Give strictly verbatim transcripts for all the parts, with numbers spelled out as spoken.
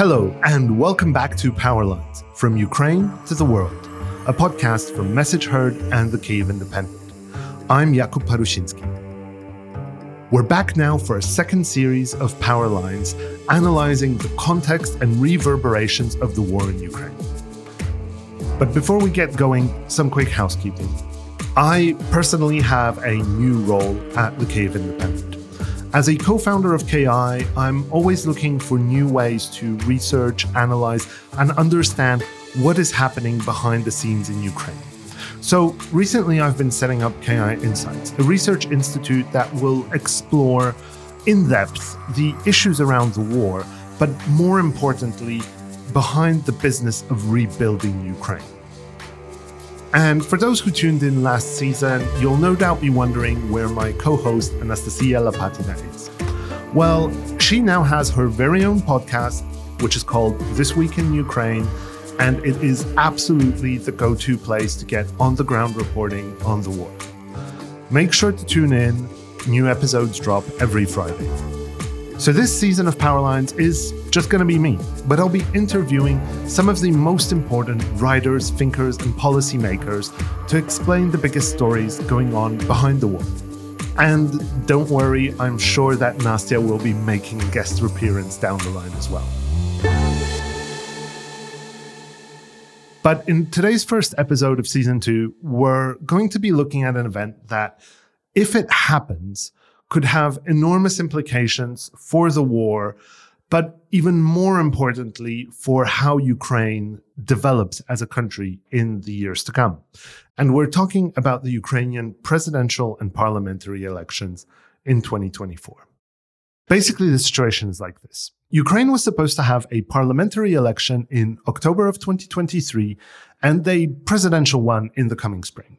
Hello, and welcome back to Power Lines, From Ukraine to the World, a podcast from Message Heard and The Kyiv Independent. I'm Jakub Parushinsky. We're back now for a second series of Power Lines, analyzing the context and reverberations of the war in Ukraine. But before we get going, some quick housekeeping. I personally have a new role at The Kyiv Independent. As a co-founder of K I, I'm always looking for new ways to research, analyze, and understand what is happening behind the scenes in Ukraine. So recently, I've been setting up K I Insights, a research institute that will explore in depth the issues around the war, but more importantly, behind the business of rebuilding Ukraine. And for those who tuned in last season, you'll no doubt be wondering where my co-host Anastasia Lapatina is. Well, she now has her very own podcast, which is called This Week in Ukraine, and it is absolutely the go-to place to get on-the-ground reporting on the war. Make sure to tune in. New episodes drop every Friday. So this season of Power Lines is just going to be me, but I'll be interviewing some of the most important writers, thinkers, and policymakers to explain the biggest stories going on behind the war. And don't worry, I'm sure that Nastya will be making a guest appearance down the line as well. But in today's first episode of season two, we're going to be looking at an event that, if it happens, could have enormous implications for the war, but even more importantly, for how Ukraine develops as a country in the years to come. And we're talking about the Ukrainian presidential and parliamentary elections in twenty twenty-four. Basically, the situation is like this. Ukraine was supposed to have a parliamentary election in October of twenty twenty-three and a presidential one in the coming spring.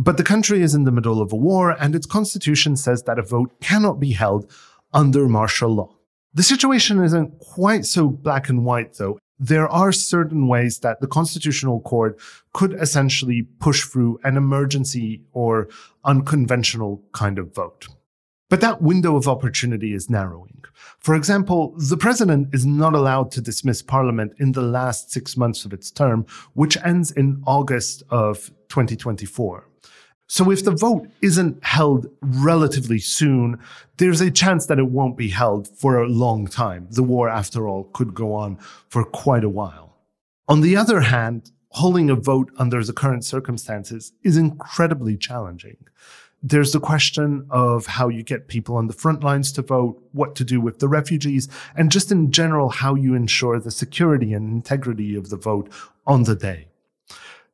But the country is in the middle of a war, and its constitution says that a vote cannot be held under martial law. The situation isn't quite so black and white, though. There are certain ways that the Constitutional Court could essentially push through an emergency or unconventional kind of vote. But that window of opportunity is narrowing. For example, the president is not allowed to dismiss parliament in the last six months of its term, which ends in August of twenty twenty-four. So if the vote isn't held relatively soon, there's a chance that it won't be held for a long time. The war, after all, could go on for quite a while. On the other hand, holding a vote under the current circumstances is incredibly challenging. There's the question of how you get people on the front lines to vote, what to do with the refugees, and just in general, how you ensure the security and integrity of the vote on the day.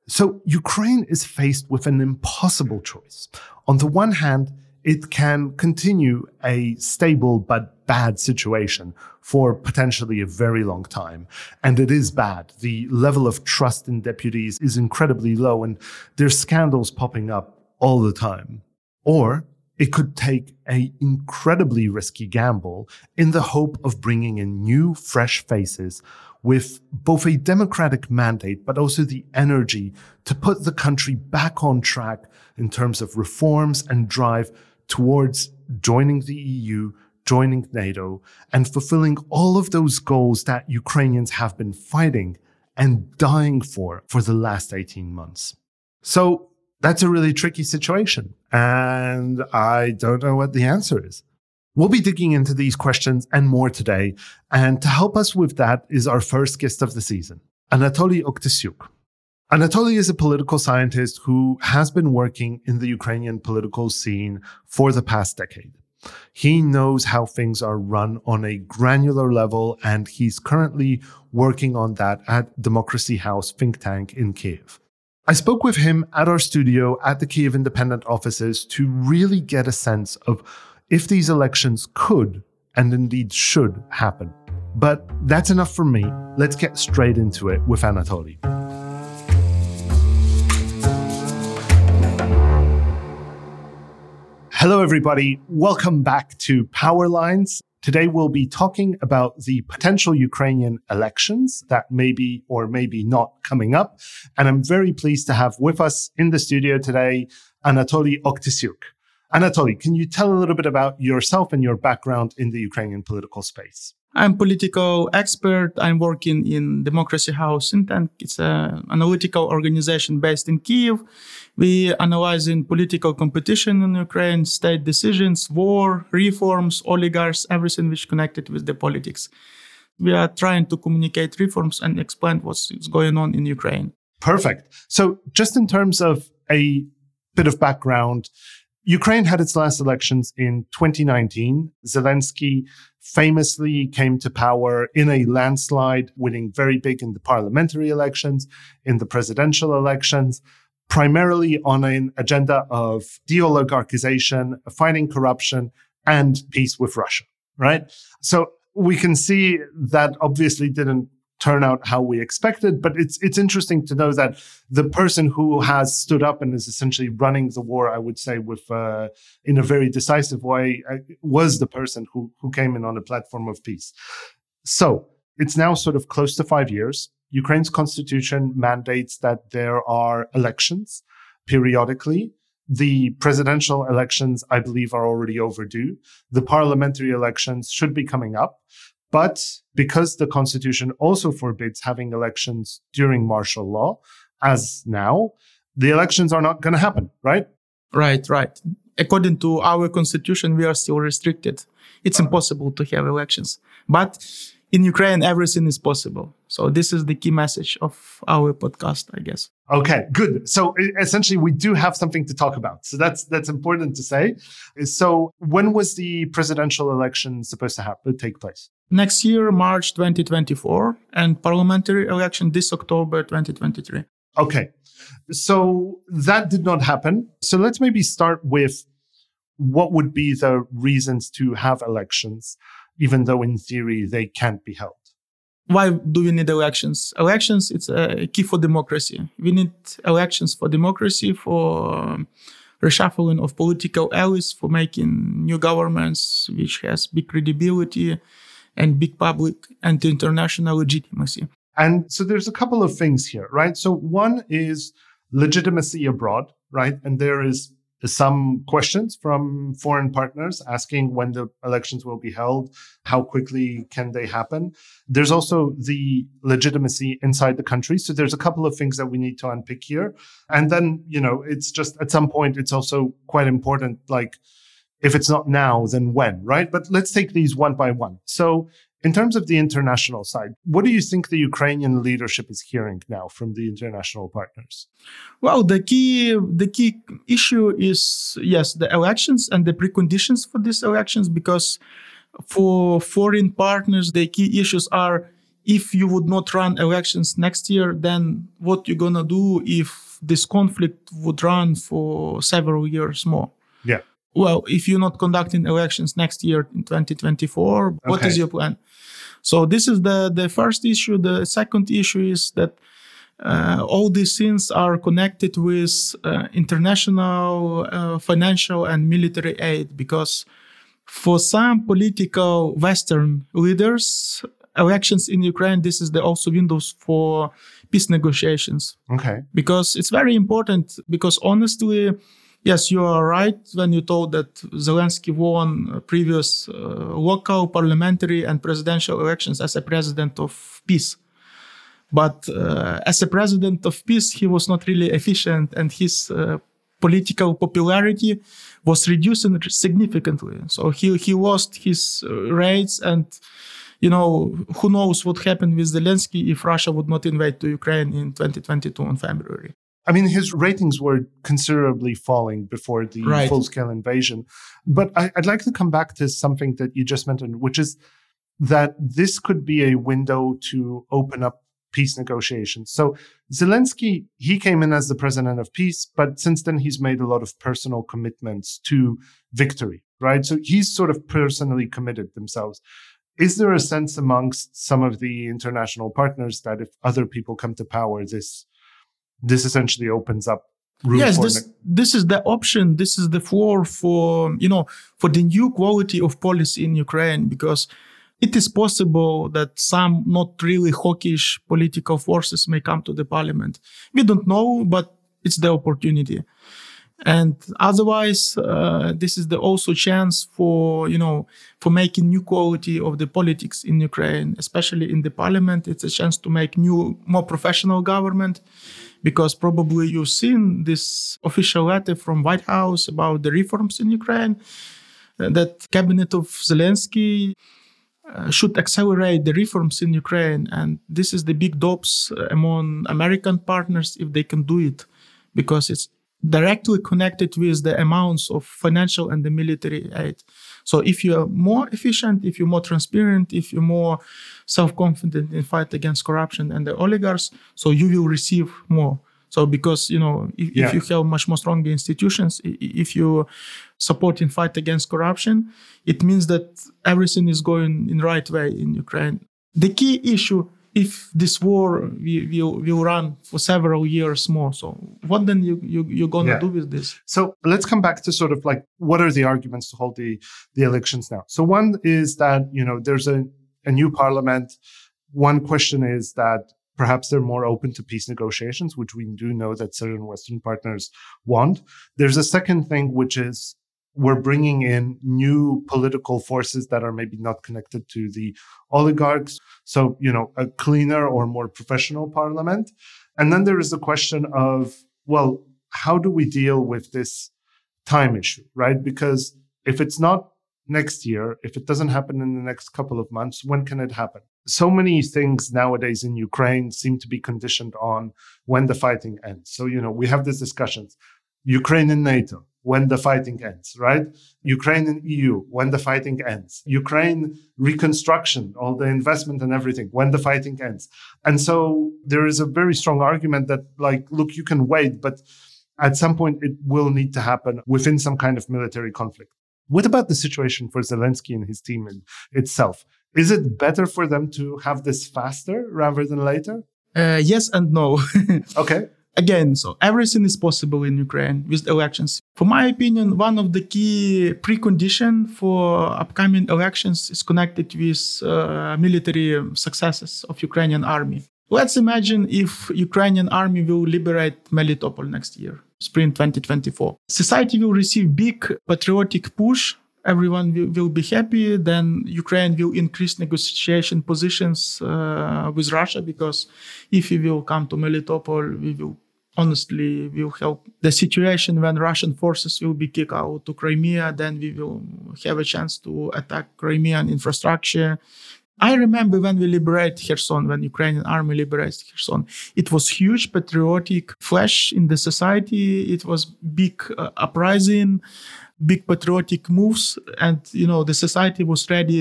So Ukraine is faced with an impossible choice. On the one hand, it can continue a stable but bad situation for potentially a very long time. And it is bad. The level of trust in deputies is incredibly low, and there's scandals popping up all the time. Or it could take an incredibly risky gamble in the hope of bringing in new, fresh faces with both a democratic mandate, but also the energy to put the country back on track in terms of reforms and drive towards joining the E U, joining NATO, and fulfilling all of those goals that Ukrainians have been fighting and dying for for the last eighteen months. So that's a really tricky situation, and I don't know what the answer is. We'll be digging into these questions and more today, and to help us with that is our first guest of the season, Anatoliy Oktysiuk. Anatoliy is a political scientist who has been working in the Ukrainian political scene for the past decade. He knows how things are run on a granular level, and he's currently working on that at Democracy House think tank in Kyiv. I spoke with him at our studio at the Kyiv Independent offices to really get a sense of if these elections could, and indeed should, happen. But that's enough for me. Let's get straight into it with Anatoliy. Hello, everybody. Welcome back to Power Lines. Today, we'll be talking about the potential Ukrainian elections that may be or may be not coming up. And I'm very pleased to have with us in the studio today, Anatoliy Oktysiuk. Anatoliy, can you tell a little bit about yourself and your background in the Ukrainian political space? I'm a political expert. I'm working in Democracy House. And it's an analytical organization based in Kyiv. We're analyzing political competition in Ukraine, state decisions, war, reforms, oligarchs, everything which connected with the politics. We are trying to communicate reforms and explain what's going on in Ukraine. Perfect. So just in terms of a bit of background, Ukraine had its last elections in twenty nineteen. Zelensky famously came to power in a landslide, winning very big in the parliamentary elections, in the presidential elections, primarily on an agenda of de-oligarchization, fighting corruption, and peace with Russia, right? So we can see that obviously didn't turn out how we expected, but it's it's interesting to know that the person who has stood up and is essentially running the war, I would say, with uh, in a very decisive way, uh, was the person who who came in on a platform of peace. So it's now sort of close to five years. Ukraine's constitution mandates that there are elections periodically. The presidential elections, I believe, are already overdue. The parliamentary elections should be coming up. But because the constitution also forbids having elections during martial law, as now, the elections are not going to happen, right? Right, right. According to our constitution, we are still restricted. It's impossible to have elections. But in Ukraine, everything is possible. So this is the key message of our podcast, I guess. Okay, good. So essentially, we do have something to talk about. So that's that's important to say. So when was the presidential election supposed to happen, take place? Next year, March twenty twenty-four, and parliamentary election this October twenty twenty-three. Okay, so that did not happen. So let's maybe start with what would be the reasons to have elections, even though in theory they can't be held. Why do we need elections? Elections, it's a key for democracy. We need elections for democracy, for reshuffling of political allies, for making new governments, which has big credibility and big public and international legitimacy. And so there's a couple of things here, right? So one is legitimacy abroad, right? And there is some questions from foreign partners asking when the elections will be held, how quickly can they happen. There's also the legitimacy inside the country. So there's a couple of things that we need to unpick here. And then, you know, it's just at some point, it's also quite important, like, if it's not now, then when, right? But let's take these one by one. So in terms of the international side, what do you think the Ukrainian leadership is hearing now from the international partners? Well, the key the key issue is, yes, the elections and the preconditions for these elections, because for foreign partners, the key issues are, if you would not run elections next year, then what you're going to do if this conflict would run for several years more? Yeah. Well, if you're not conducting elections next year in twenty twenty-four, okay, what is your plan? So this is the, the first issue. The second issue is that uh, all these things are connected with uh, international uh, financial and military aid, because for some political Western leaders, elections in Ukraine, this is the also windows for peace negotiations. Okay. Because it's very important, because honestly, yes, you are right when you told that Zelensky won previous uh, local, parliamentary and presidential elections as a president of peace. But uh, as a president of peace, he was not really efficient, and his uh, political popularity was reducing significantly. So he, he lost his rates, and, you know, who knows what happened with Zelensky if Russia would not invade to Ukraine in twenty twenty-two in February. I mean, his ratings were considerably falling before the right. full-scale invasion. But I, I'd like to come back to something that you just mentioned, which is that this could be a window to open up peace negotiations. So Zelensky, he came in as the president of peace, but since then he's made a lot of personal commitments to victory, right? So he's sort of personally committed themselves. Is there a sense amongst some of the international partners that if other people come to power, this... This essentially opens up room yes, for... Yes, this, this is the option. This is the floor for, you know, for the new quality of policy in Ukraine, because it is possible that some not really hawkish political forces may come to the parliament. We don't know, but it's the opportunity. And otherwise, uh, this is the also chance for, you know, for making new quality of the politics in Ukraine, especially in the parliament. It's a chance to make new, more professional government, because probably you've seen this official letter from White House about the reforms in Ukraine, uh, that cabinet of Zelensky uh, should accelerate the reforms in Ukraine. And this is the big dopes among American partners if they can do it, because it's directly connected with the amounts of financial and the military aid. So if you are more efficient, if you're more transparent, if you're more self-confident in fight against corruption and the oligarchs, so you will receive more. So because, you know, if, yeah. if you have much more stronger institutions, if you support in fight against corruption, it means that everything is going in the right way in Ukraine. The key issue, if this war will will run for several years more, so what then you, you you're gonna yeah. do with this? So let's come back to sort of like what are the arguments to hold the the elections now? So one is that, you know, there's a, a new parliament. One question is that perhaps they're more open to peace negotiations, which we do know that certain Western partners want. There's a second thing, which is we're bringing in new political forces that are maybe not connected to the oligarchs. So, you know, a cleaner or more professional parliament. And then there is the question of, well, how do we deal with this time issue, right? Because if it's not next year, if it doesn't happen in the next couple of months, when can it happen? So many things nowadays in Ukraine seem to be conditioned on when the fighting ends. So, you know, we have these discussions, Ukraine and NATO, when the fighting ends, right? Ukraine and E U, when the fighting ends. Ukraine reconstruction, all the investment and everything, when the fighting ends. And so there is a very strong argument that, like, look, you can wait, but at some point it will need to happen within some kind of military conflict. What about the situation for Zelensky and his team in itself? Is it better for them to have this faster rather than later? Uh, yes and no. Okay. Again, so everything is possible in Ukraine with elections. For my opinion, one of the key preconditions for upcoming elections is connected with uh, military successes of Ukrainian army. Let's imagine if Ukrainian army will liberate Melitopol next year, spring twenty twenty-four. Society will receive big patriotic push. Everyone will, will be happy. Then Ukraine will increase negotiation positions uh, with Russia, because if we will come to Melitopol, we will honestly, will help the situation when Russian forces will be kicked out to Crimea. Then we will have a chance to attack Crimean infrastructure. I remember when we liberated Kherson, when Ukrainian army liberated Kherson, it was huge patriotic flash in the society. It was big uh, uprising, big patriotic moves. And, you know, the society was ready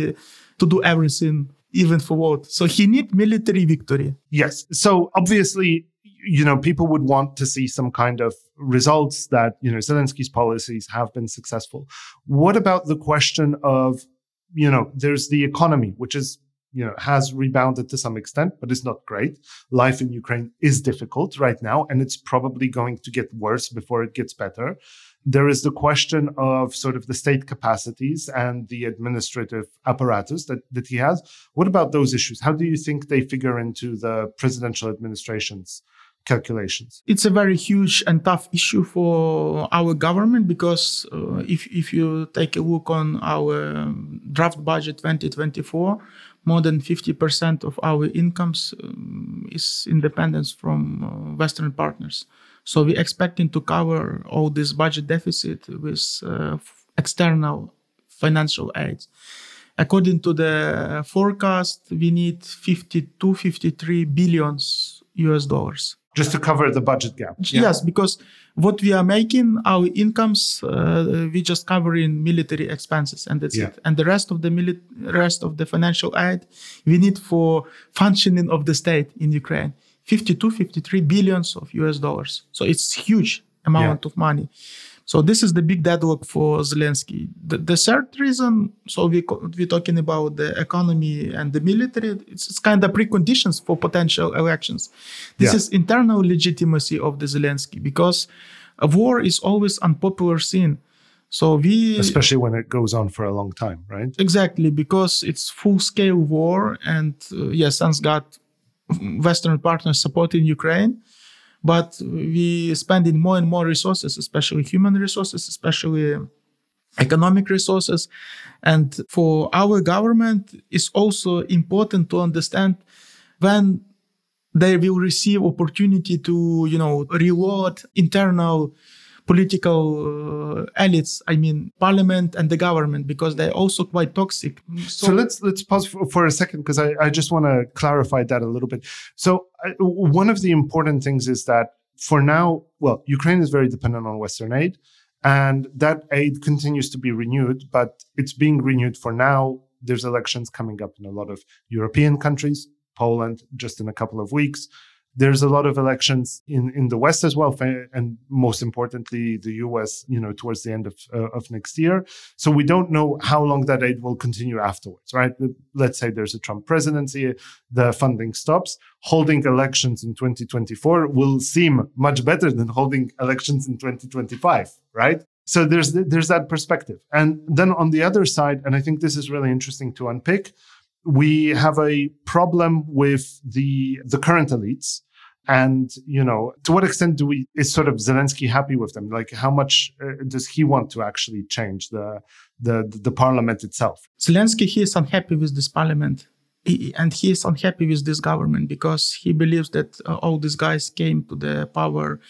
to do everything, even for what. So he need military victory. Yes. So obviously, you know, people would want to see some kind of results that, you know, Zelensky's policies have been successful. What about the question of, you know, there's the economy, which is, you know, has rebounded to some extent, but it's not great. Life in Ukraine is difficult right now, and it's probably going to get worse before it gets better. There is the question of sort of the state capacities and the administrative apparatus that, that he has. What about those issues? How do you think they figure into the presidential administration's calculations? It's a very huge and tough issue for our government, because uh, if if you take a look on our draft budget twenty twenty-four, more than fifty percent of our incomes um, is independence from uh, Western partners. So we're expecting to cover all this budget deficit with uh, f- external financial aid. According to the forecast, we need fifty-two, fifty-three billion U S dollars. Just to cover the budget gap. Yeah. Yes, because what we are making, our incomes, uh, we just covering military expenses, and that's yeah. it. And the rest of the mili- rest of the financial aid we need for functioning of the state in Ukraine, fifty-two, fifty-three billions of U S dollars. So it's huge amount yeah. of money. So this is the big deadlock for Zelensky. The, the third reason, so we, we're talking about the economy and the military, it's, it's kind of preconditions for potential elections. This yeah. is internal legitimacy of the Zelensky, because a war is always unpopular thing. So we... Especially when it goes on for a long time, right? Exactly, because it's full-scale war, and uh, yes, thanks God, Western partners supporting Ukraine. But we're spending more and more resources, especially human resources, especially economic resources. And for our government, it's also important to understand when they will receive opportunity to, you know, reward internal political uh, elites, I mean, parliament and the government, because they're also quite toxic. So, so let's let's pause for, for a second, because I, I just want to clarify that a little bit. So I, one of the important things is that for now, well, Ukraine is very dependent on Western aid, and that aid continues to be renewed, but it's being renewed for now. There's elections coming up in a lot of European countries, Poland, just in a couple of weeks. There's a lot of elections in, in the West as well, and most importantly, the U S, you know, towards the end of uh, of next year. So we don't know how long that aid will continue afterwards, right? Let's say there's a Trump presidency, the funding stops. Holding elections in twenty twenty-four will seem much better than holding elections in twenty twenty-five, right? So there's there's that perspective. And then on the other side, and I think this is really interesting to unpick, we have a problem with the the current elites. And, you know, to what extent do we, is sort of Zelensky happy with them? Like, how much uh, does he want to actually change the, the the parliament itself? Zelensky, he is unhappy with this parliament. He, and he is unhappy with this government, because he believes that uh, all these guys came to the power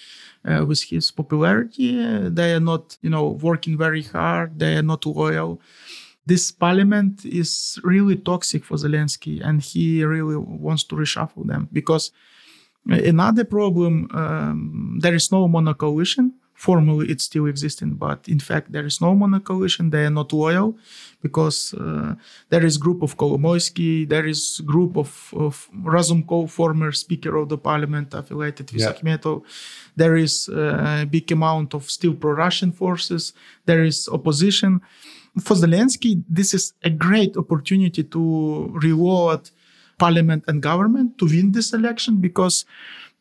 uh, with his popularity. Uh, they are not, you know, working very hard. They are not loyal. This parliament is really toxic for Zelensky, and he really wants to reshuffle them. Because another problem, um, there is no monocoalition. Formally, it's still existing, but in fact, there is no monocoalition. They are not loyal, because uh, there is group of Kolomoisky, there is group of, of Razumkov, former speaker of the parliament, affiliated with yeah. Akhmetov. There is a big amount of still pro-Russian forces. There is opposition. For Zelensky, this is a great opportunity to reward parliament and government to win this election, because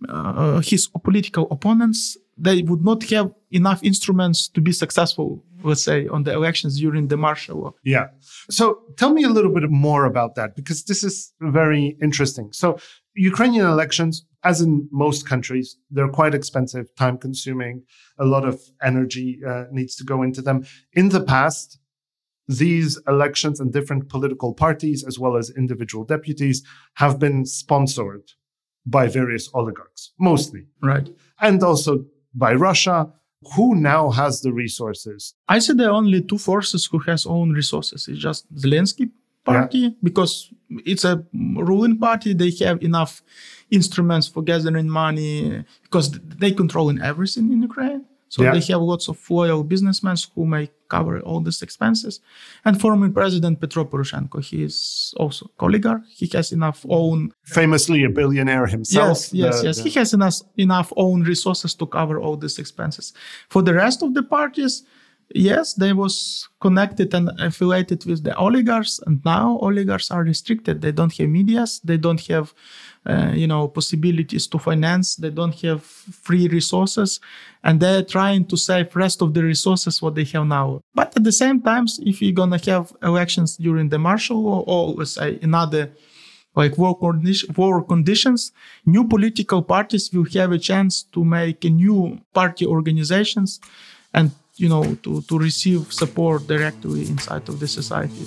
uh, his political opponents, they would not have enough instruments to be successful, let's say, on the elections during the martial law. Yeah. So tell me a little bit more about that, because this is very interesting. So Ukrainian elections, as in most countries, they're quite expensive, time-consuming. A lot of energy uh, needs to go into them. In the past, these elections and different political parties, as well as individual deputies, have been sponsored by various oligarchs, mostly. Right. And also by Russia, who now has the resources. I say there are only two forces who has own resources. It's just Zelensky party, yeah. because it's a ruling party. They have enough instruments for gathering money, because they controlling everything in Ukraine. So yeah. they have lots of loyal businessmen who may cover all these expenses. And former President Petro Poroshenko, he is also an oligarch. He has enough own... Famously a billionaire himself. Yes, yes, the, yes. The... He has enough, enough own resources to cover all these expenses. For the rest of the parties, yes, they was connected and affiliated with the oligarchs. And now oligarchs are restricted. They don't have medias. They don't have... Uh, you know, possibilities to finance. They don't have free resources, and they're trying to save rest of the resources what they have now. But at the same time, if you're going to have elections during the martial law, or let's say another like war, condi- war conditions, new political parties will have a chance to make a new party organizations and, you know, to, to receive support directly inside of the society.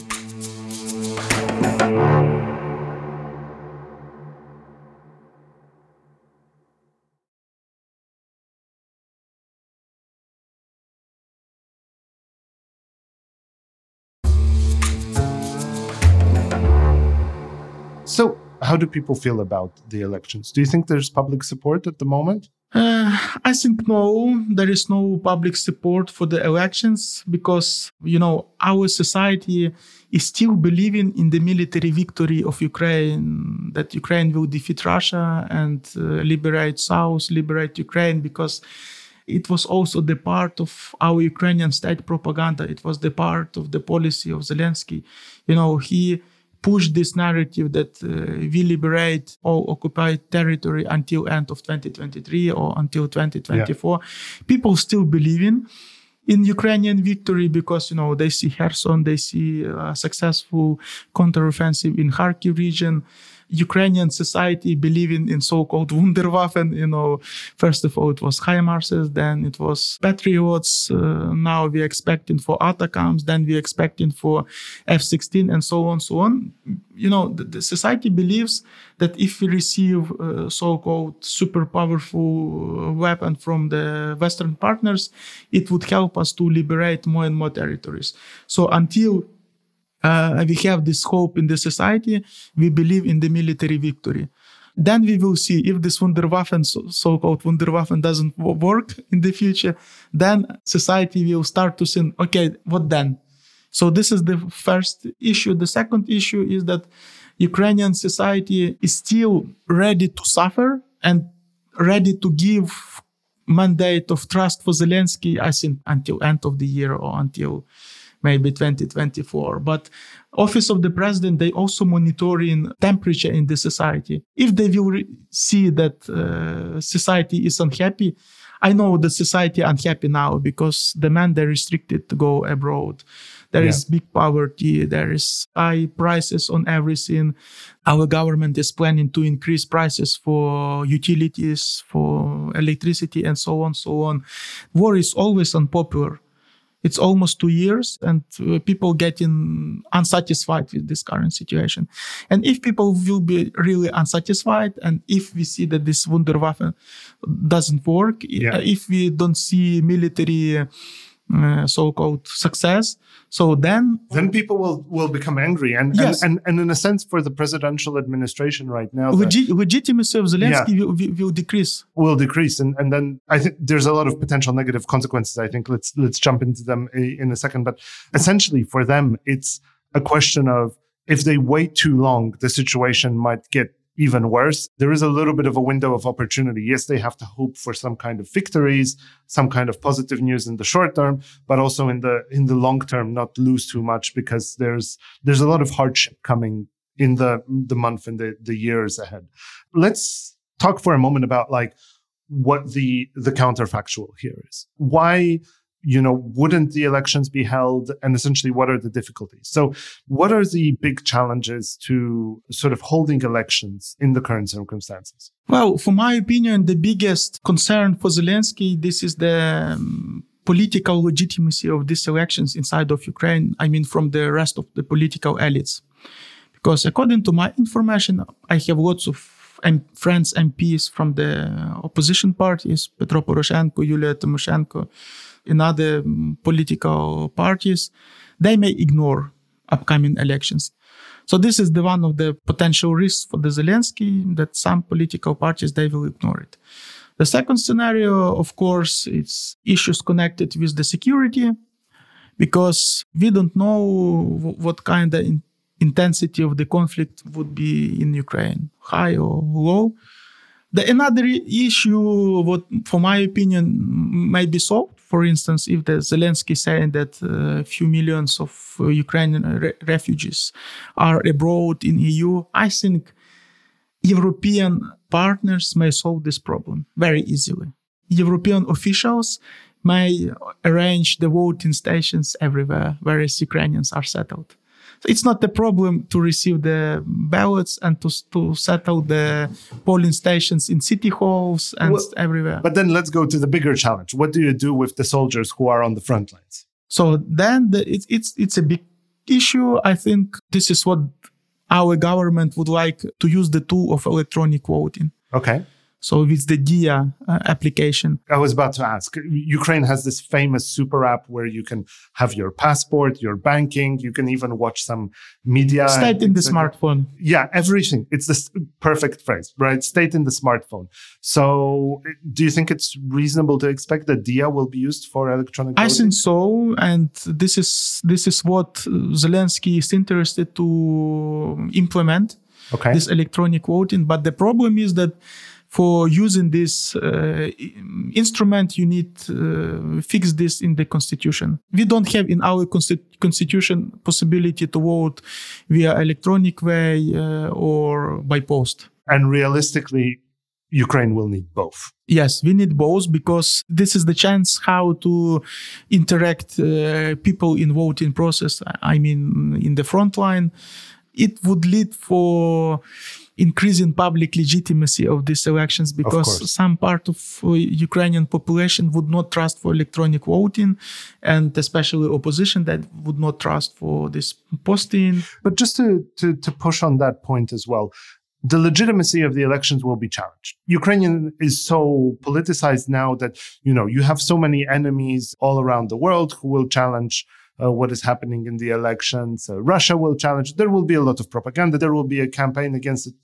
So how do people feel about the elections? Do you think there's public support at the moment? Uh, I think no, there is no public support for the elections, because, you know, our society is still believing in the military victory of Ukraine, that Ukraine will defeat Russia and uh, liberate South, liberate Ukraine, because it was also the part of our Ukrainian state propaganda. It was the part of the policy of Zelensky. You know, he... push this narrative that uh, we liberate all occupied territory until end of twenty twenty-three or until twenty twenty-four. Yeah. People still believe in, in Ukrainian victory, because, you know, they see Kherson, they see a uh, successful counteroffensive in Kharkiv region. Ukrainian society believing in so-called Wunderwaffen. You know, first of all, it was HIMARS, then it was Patriots. Uh, now we're expecting for ATACMS, then we're expecting for F sixteen, and so on, so on. You know, the, the society believes that if we receive uh, so-called super powerful weapon from the Western partners, it would help us to liberate more and more territories. So until Uh, we have this hope in the society, we believe in the military victory. Then we will see if this Wunderwaffen, so- so-called Wunderwaffen doesn't w- work in the future, then society will start to think, okay, what then? So this is the first issue. The second issue is that Ukrainian society is still ready to suffer and ready to give mandate of trust for Zelensky, I think, until end of the year or until maybe twenty twenty-four. But Office of the President, they also monitoring temperature in the society. If they will re- see that uh, society is unhappy, I know the society unhappy now because the men, they're restricted to go abroad. There yeah. is big poverty. There is high prices on everything. Our government is planning to increase prices for utilities, for electricity, and so on, so on. War is always unpopular. It's almost two years and uh, people getting unsatisfied with this current situation. And if people will be really unsatisfied, and if we see that this Wunderwaffen doesn't work, yeah. if we don't see military uh, so-called success, so then... Then people will, will become angry. And, yes. and, and and in a sense, for the presidential administration right now... Legi- the, legitimacy of Zelensky yeah, will, will decrease. Will decrease. And, and then I think there's a lot of potential negative consequences. I think let's let's jump into them a, in a second. But essentially, for them, it's a question of if they wait too long, the situation might get even worse. There is a little bit of a window of opportunity. Yes, they have to hope for some kind of victories, some kind of positive news in the short term, but also in the in the long term, not lose too much because there's there's a lot of hardship coming in the the month and the, the years ahead. Let's talk for a moment about like what the the counterfactual here is. Why, you know, wouldn't the elections be held? And essentially, what are the difficulties? So what are the big challenges to sort of holding elections in the current circumstances? Well, for my opinion, the biggest concern for Zelensky, this is the um, political legitimacy of these elections inside of Ukraine. I mean, from the rest of the political elites. Because according to my information, I have lots of M- friends, M Ps from the opposition parties, Petro Poroshenko, Yulia Tymoshenko, in other political parties, they may ignore upcoming elections. So this is the one of the potential risks for the Zelensky, that some political parties, they will ignore it. The second scenario, of course, it's issues connected with the security, because we don't know w- what kind of in- intensity of the conflict would be in Ukraine, high or low. The another issue, what, for my opinion, may be solved. For instance, if the Zelensky saying that a uh, few millions of uh, Ukrainian re- refugees are abroad in E U, I think European partners may solve this problem very easily. European officials may arrange the voting stations everywhere, whereas Ukrainians are settled. It's not a problem to receive the ballots and to to settle the polling stations in city halls and well, everywhere. But then let's go to the bigger challenge. What do you do with the soldiers who are on the front lines? So then the, it, it's it's a big issue. I think this is what our government would like to use the tool of electronic voting. Okay. So with the Diia uh, application. I was about to ask, Ukraine has this famous super app where you can have your passport, your banking, you can even watch some media. State in the smartphone. Yeah, everything. It's the perfect phrase, right? State in the smartphone. So do you think it's reasonable to expect that Diia will be used for electronic voting? I think so. And this is, this is what Zelensky is interested to implement, okay, this electronic voting. But the problem is that for using this uh, instrument, you need to uh, fix this in the constitution. We don't have in our consti- constitution possibility to vote via electronic way uh, or by post. And realistically, Ukraine will need both. Yes, we need both because this is the chance how to interact uh, people in voting process. I mean, in the front line, it would lead for increasing public legitimacy of these elections, because some part of uh, Ukrainian population would not trust for electronic voting, and especially opposition that would not trust for this posting. But just to, to, to push on that point as well, the legitimacy of the elections will be challenged. Ukrainian is so politicized now that, you know, you have so many enemies all around the world who will challenge Uh, what is happening in the elections. Uh, Russia will challenge. There will be a lot of propaganda. There will be a campaign against it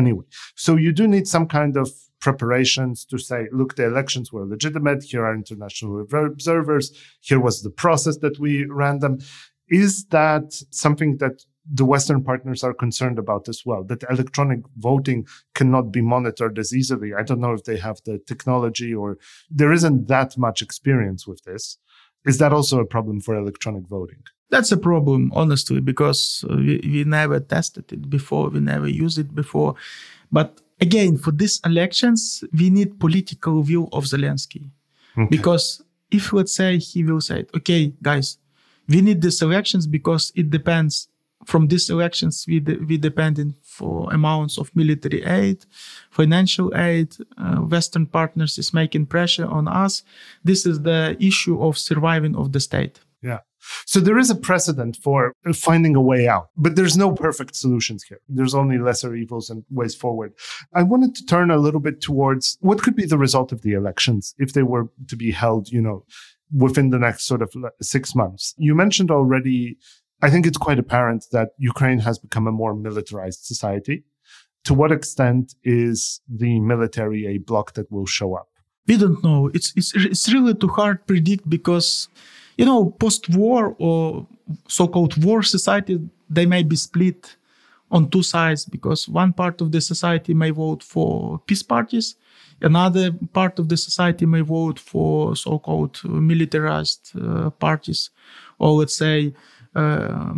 anyway. So you do need some kind of preparations to say, look, the elections were legitimate. Here are international observers. Here was the process that we ran them. Is that something that the Western partners are concerned about as well, that electronic voting cannot be monitored as easily? I don't know if they have the technology, or there isn't that much experience with this. Is that also a problem for electronic voting? That's a problem, honestly, because we, we never tested it before. We never used it before. But again, for these elections, we need political will of Zelensky. Okay. Because if, let's say, he will say, okay, guys, we need these elections because it depends. From these elections, we de- we depending for amounts of military aid, financial aid. Uh, Western partners is making pressure on us. This is the issue of surviving of the state. Yeah. So there is a precedent for finding a way out, but there's no perfect solutions here. There's only lesser evils and ways forward. I wanted to turn a little bit towards what could be the result of the elections if they were to be held, you know, within the next sort of six months. You mentioned already, I think it's quite apparent that Ukraine has become a more militarized society. To what extent is the military a bloc that will show up? We don't know. It's it's it's really too hard to predict because, you know, post-war or so-called war society, they may be split on two sides, because one part of the society may vote for peace parties. Another part of the society may vote for so-called militarized uh, parties, or let's say Uh,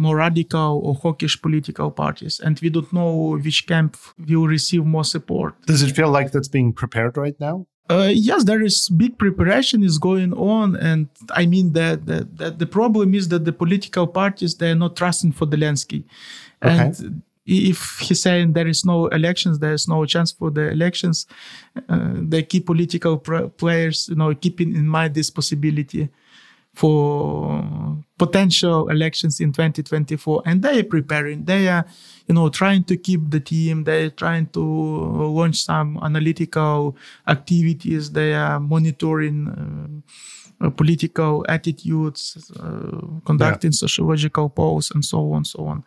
more radical or hawkish political parties, and we don't know which camp will receive more support. Does it feel like that's being prepared right now? Uh, yes, there is big preparation is going on, and I mean that the, the, the problem is that the political parties, they are not trusting for Zelensky, and okay. If he's saying there is no elections, there is no chance for the elections, uh, the key political pr- players, you know, keeping in mind this possibility for potential elections in twenty twenty-four, and they are preparing. They are, you know, trying to keep the team. They are trying to launch some analytical activities. They are monitoring uh, political attitudes, uh, conducting yeah. sociological polls, and so on, so on.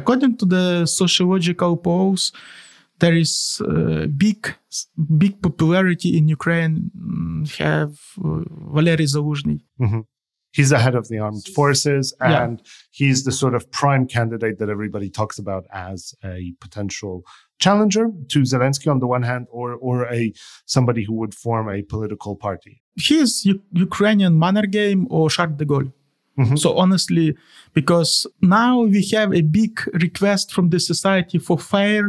According to the sociological polls, there is uh, big, big popularity in Ukraine. Have uh, Valery Zaluzhny. Mm-hmm. He's the head of the armed forces, and yeah. he's the sort of prime candidate that everybody talks about as a potential challenger to Zelensky on the one hand, or or a somebody who would form a political party. He is U- Ukrainian Mannerheim or Charles de Gaulle. Mm-hmm. So honestly, because now we have a big request from the society for fair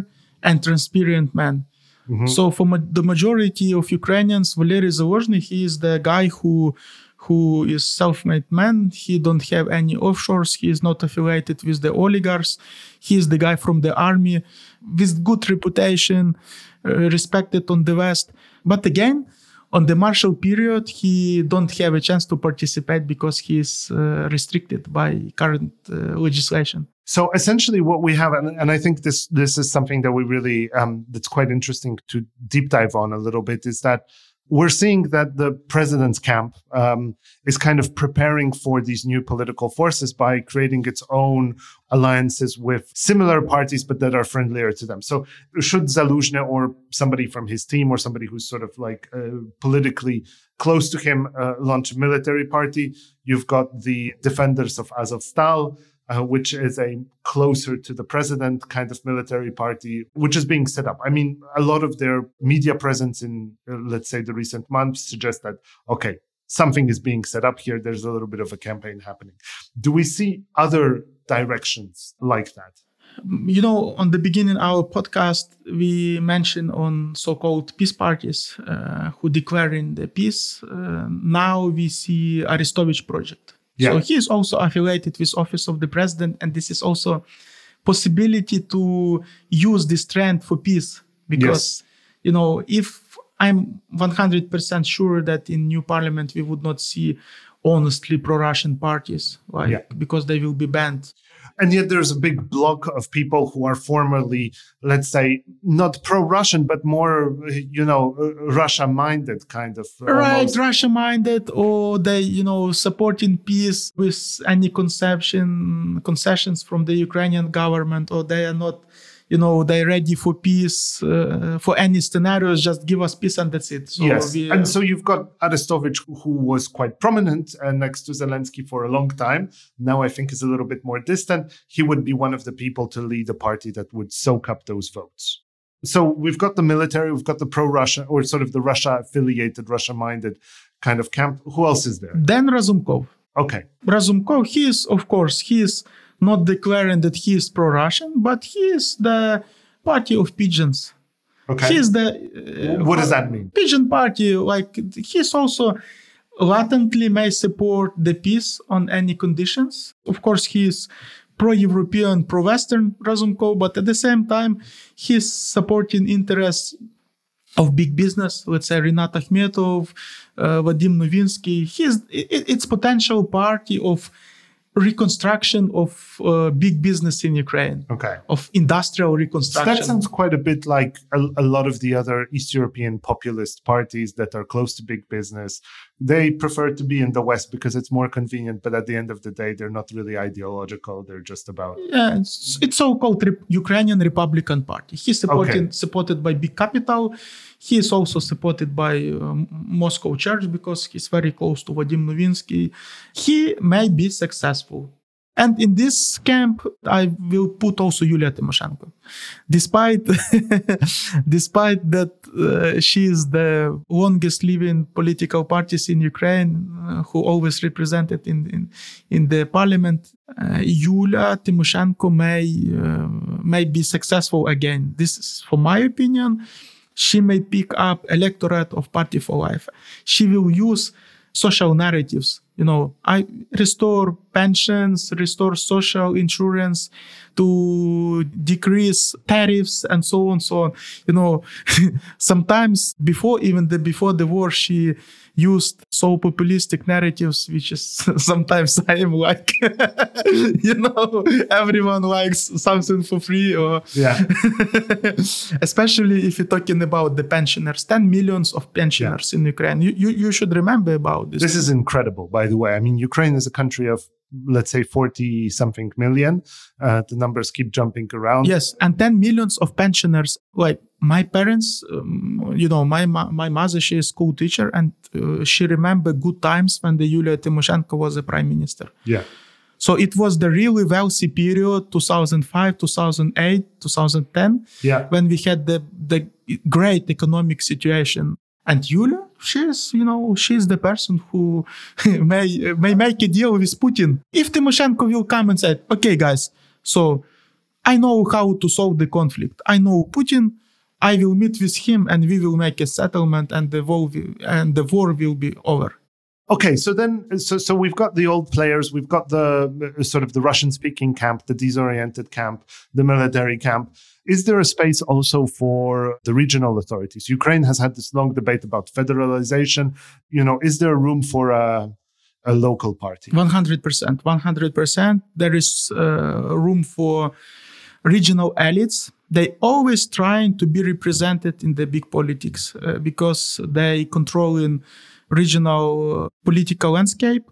and transparent man. Mm-hmm. So for ma- the majority of Ukrainians, Valery Zaluzhny, he is the guy who... who is self-made man. He don't have any offshores. He is not affiliated with the oligarchs. He is the guy from the army with good reputation, uh, respected on the West. But again, on the martial period, he don't have a chance to participate because he is uh, restricted by current uh, legislation. So essentially what we have, and, and I think this this is something that we really, um, that's quite interesting to deep dive on a little bit, is that we're seeing that the president's camp um, is kind of preparing for these new political forces by creating its own alliances with similar parties, but that are friendlier to them. So should Zaluzhny or somebody from his team or somebody who's sort of like uh, politically close to him uh, launch a military party? You've got the defenders of Azovstal, Uh, which is a closer to the president kind of military party, which is being set up. I mean, a lot of their media presence in, uh, let's say, the recent months suggests that, okay, something is being set up here. There's a little bit of a campaign happening. Do we see other directions like that? You know, on the beginning of our podcast, we mentioned on so-called peace parties uh, who declaring the peace. Uh, now we see Aristovich project. Yeah. So he is also affiliated with Office of the President, and this is also possibility to use this trend for peace. Because, yes. you know, if I'm one hundred percent sure that in new parliament we would not see honestly pro-Russian parties, like yeah. because they will be banned. And yet there's a big block of people who are formerly, let's say, not pro-Russian, but more, you know, Russia-minded kind of. Right, almost. Russia-minded, or they, you know, supporting peace with any conception, concessions from the Ukrainian government, or they are not, you know, they're ready for peace, uh, for any scenarios, just give us peace and that's it. So yes, we, uh, and so you've got Aristovich, who was quite prominent uh, next to Zelensky for a long time. Now I think is a little bit more distant. He would be one of the people to lead a party that would soak up those votes. So we've got the military, we've got the pro-Russia, or sort of the Russia-affiliated, Russia-minded kind of camp. Who else is there? Then Razumkov. Okay. Razumkov, he is, of course, he is... not declaring that he is pro-Russian, but he is the party of pigeons. Okay. He is the... Uh, what does that mean? Pigeon party, like, he is also latently may support the peace on any conditions. Of course, he is pro-European, pro-Western Razumkov, but at the same time, he is supporting interests of big business, let's say Rinat Akhmetov, uh, Vadim Novinsky. He is, it, it's potential party of... reconstruction of uh, big business in Ukraine. Okay. Of industrial reconstruction. So that sounds quite a bit like a, a lot of the other East European populist parties that are close to big business. They prefer to be in the West because it's more convenient, but at the end of the day, they're not really ideological. They're just about... Yeah, it's, it's so-called Re- Ukrainian Republican Party. He's supported, okay. supported by big capital. He is also supported by um, Moscow Church because he's very close to Vadim Novinsky. He may be successful. And in this camp, I will put also Yulia Tymoshenko. Despite despite that uh, she is the longest living political parties in Ukraine, uh, who always represented in, in, in the parliament, uh, Yulia Tymoshenko may, uh, may be successful again. This is, for my opinion, she may pick up electorate of Party for Life. She will use social narratives. You know, I restore pensions, restore social insurance, to decrease tariffs and so on, so on. You know, sometimes before, even the, before the war, she used so populistic narratives, which is sometimes I am like, you know, everyone likes something for free, or yeah. especially if you're talking about the pensioners, ten millions of pensioners yeah. in Ukraine. You, you you should remember about this. This is incredible, by the way. I mean, Ukraine is a country of, let's say, forty something million. Uh, the numbers keep jumping around. Yes. And ten millions of pensioners. Like my parents, um, you know, my my mother, she is school teacher, and uh, she remember good times when the Yulia Tymoshenko was a prime minister. Yeah. So it was the really wealthy period, two thousand five, two thousand eight, two thousand ten, yeah. when we had the, the great economic situation. And Yulia, she is, you know, she is the person who may may make a deal with Putin. If Tymoshenko will come and say, okay, guys, so I know how to solve the conflict. I know Putin. I will meet with him and we will make a settlement and the war will, and the war will be over. Okay, so then, so so we've got the old players, we've got the sort of the Russian-speaking camp, the disoriented camp, the military camp. Is there a space also for the regional authorities? Ukraine has had this long debate about federalization. You know, is there room for a, a local party? one hundred percent, one hundred percent. There is uh, room for regional elites. They always trying to be represented in the big politics uh, because they controlling regional political landscape.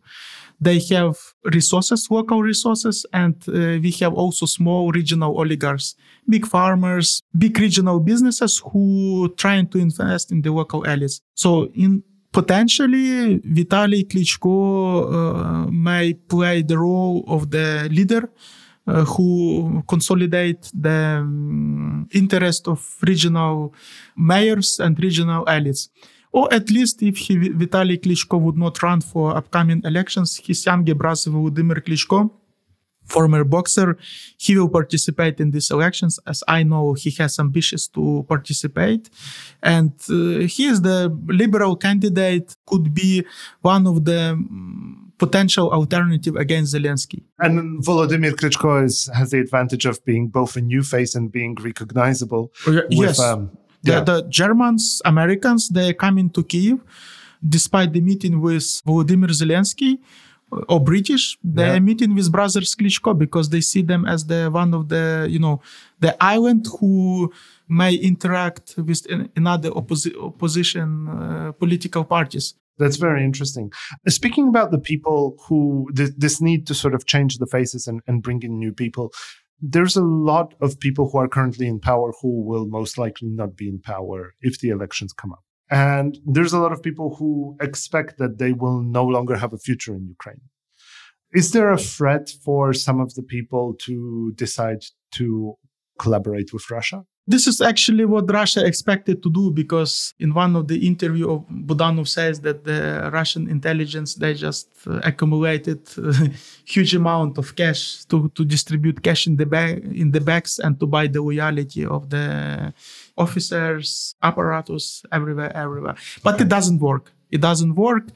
They have resources, local resources, and uh, we have also small regional oligarchs, big farmers, big regional businesses who trying to invest in the local elites. So in potentially, Vitaly Klitschko uh, may play the role of the leader Uh, who consolidate the um, interest of regional mayors and regional elites. Or at least if he, Vitaly Klitschko would not run for upcoming elections, his younger brother Volodymyr Klitschko, former boxer, he will participate in these elections. As I know, he has ambitions to participate. And uh, he is the liberal candidate, could be one of the um, potential alternative against Zelensky. And Volodymyr Klitschko is, has the advantage of being both a new face and being recognizable. With, yes, um, yeah. the, the Germans, Americans, they are coming to Kyiv despite the meeting with Volodymyr Zelensky or British. They yeah. are meeting with brothers Klitschko because they see them as the one of the, you know, the island who may interact with another opposi- opposition uh, political parties. That's very interesting. Speaking about the people who, th- this need to sort of change the faces and, and bring in new people, there's a lot of people who are currently in power who will most likely not be in power if the elections come up. And there's a lot of people who expect that they will no longer have a future in Ukraine. Is there a threat for some of the people to decide to collaborate with Russia? This is actually what Russia expected to do, because in one of the interview of Budanov says that the Russian intelligence, they just uh, accumulated uh, huge amount of cash to, to distribute cash in the bag, in the bags and to buy the loyalty of the officers, apparatus, everywhere, everywhere. But it doesn't work. It doesn't work.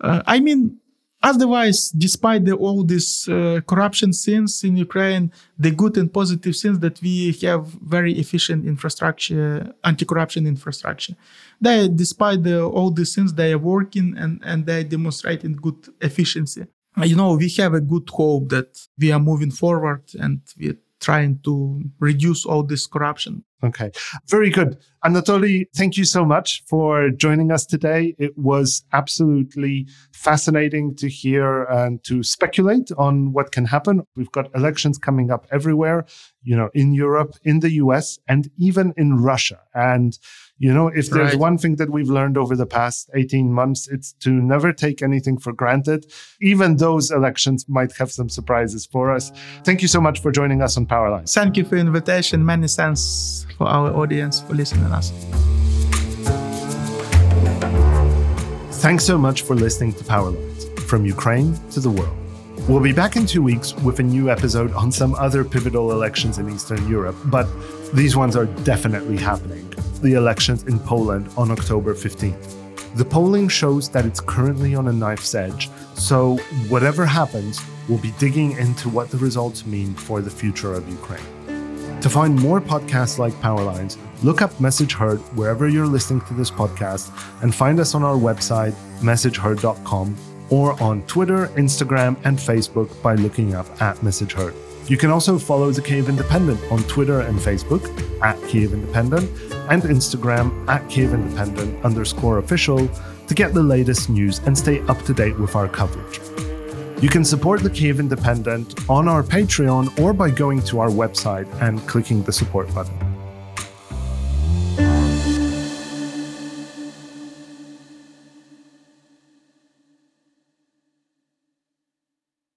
Uh, I mean, otherwise, despite the, all these uh, corruption sins in Ukraine, the good and positive sins that we have very efficient infrastructure, anti-corruption infrastructure. They, despite the, all these sins, they are working and, and they are demonstrating good efficiency. You know, we have a good hope that we are moving forward and we are trying to reduce all this corruption. Okay, very good. Anatoliy, thank you so much for joining us today. It was absolutely fascinating to hear and to speculate on what can happen. We've got elections coming up everywhere, you know, in Europe, in the U S, and even in Russia. And, you know, if there's right. one thing that we've learned over the past eighteen months, it's to never take anything for granted. Even those elections might have some surprises for us. Thank you so much for joining us on Power Lines. Thank you for the invitation. Many thanks for our audience, for listening to us. Thanks so much for listening to Power Lines, from Ukraine to the world. We'll be back in two weeks with a new episode on some other pivotal elections in Eastern Europe, but these ones are definitely happening. The elections in Poland on October fifteenth. The polling shows that it's currently on a knife's edge, so whatever happens, we'll be digging into what the results mean for the future of Ukraine. To find more podcasts like Power Lines, look up Message Heard wherever you're listening to this podcast and find us on our website, message heard dot com, or on Twitter, Instagram, and Facebook by looking up at Message Heard. You can also follow The Kyiv Independent on Twitter and Facebook, at Kyiv Independent, and Instagram, at Kyiv Independent underscore official, to get the latest news and stay up to date with our coverage. You can support The Kyiv Independent on our Patreon or by going to our website and clicking the support button.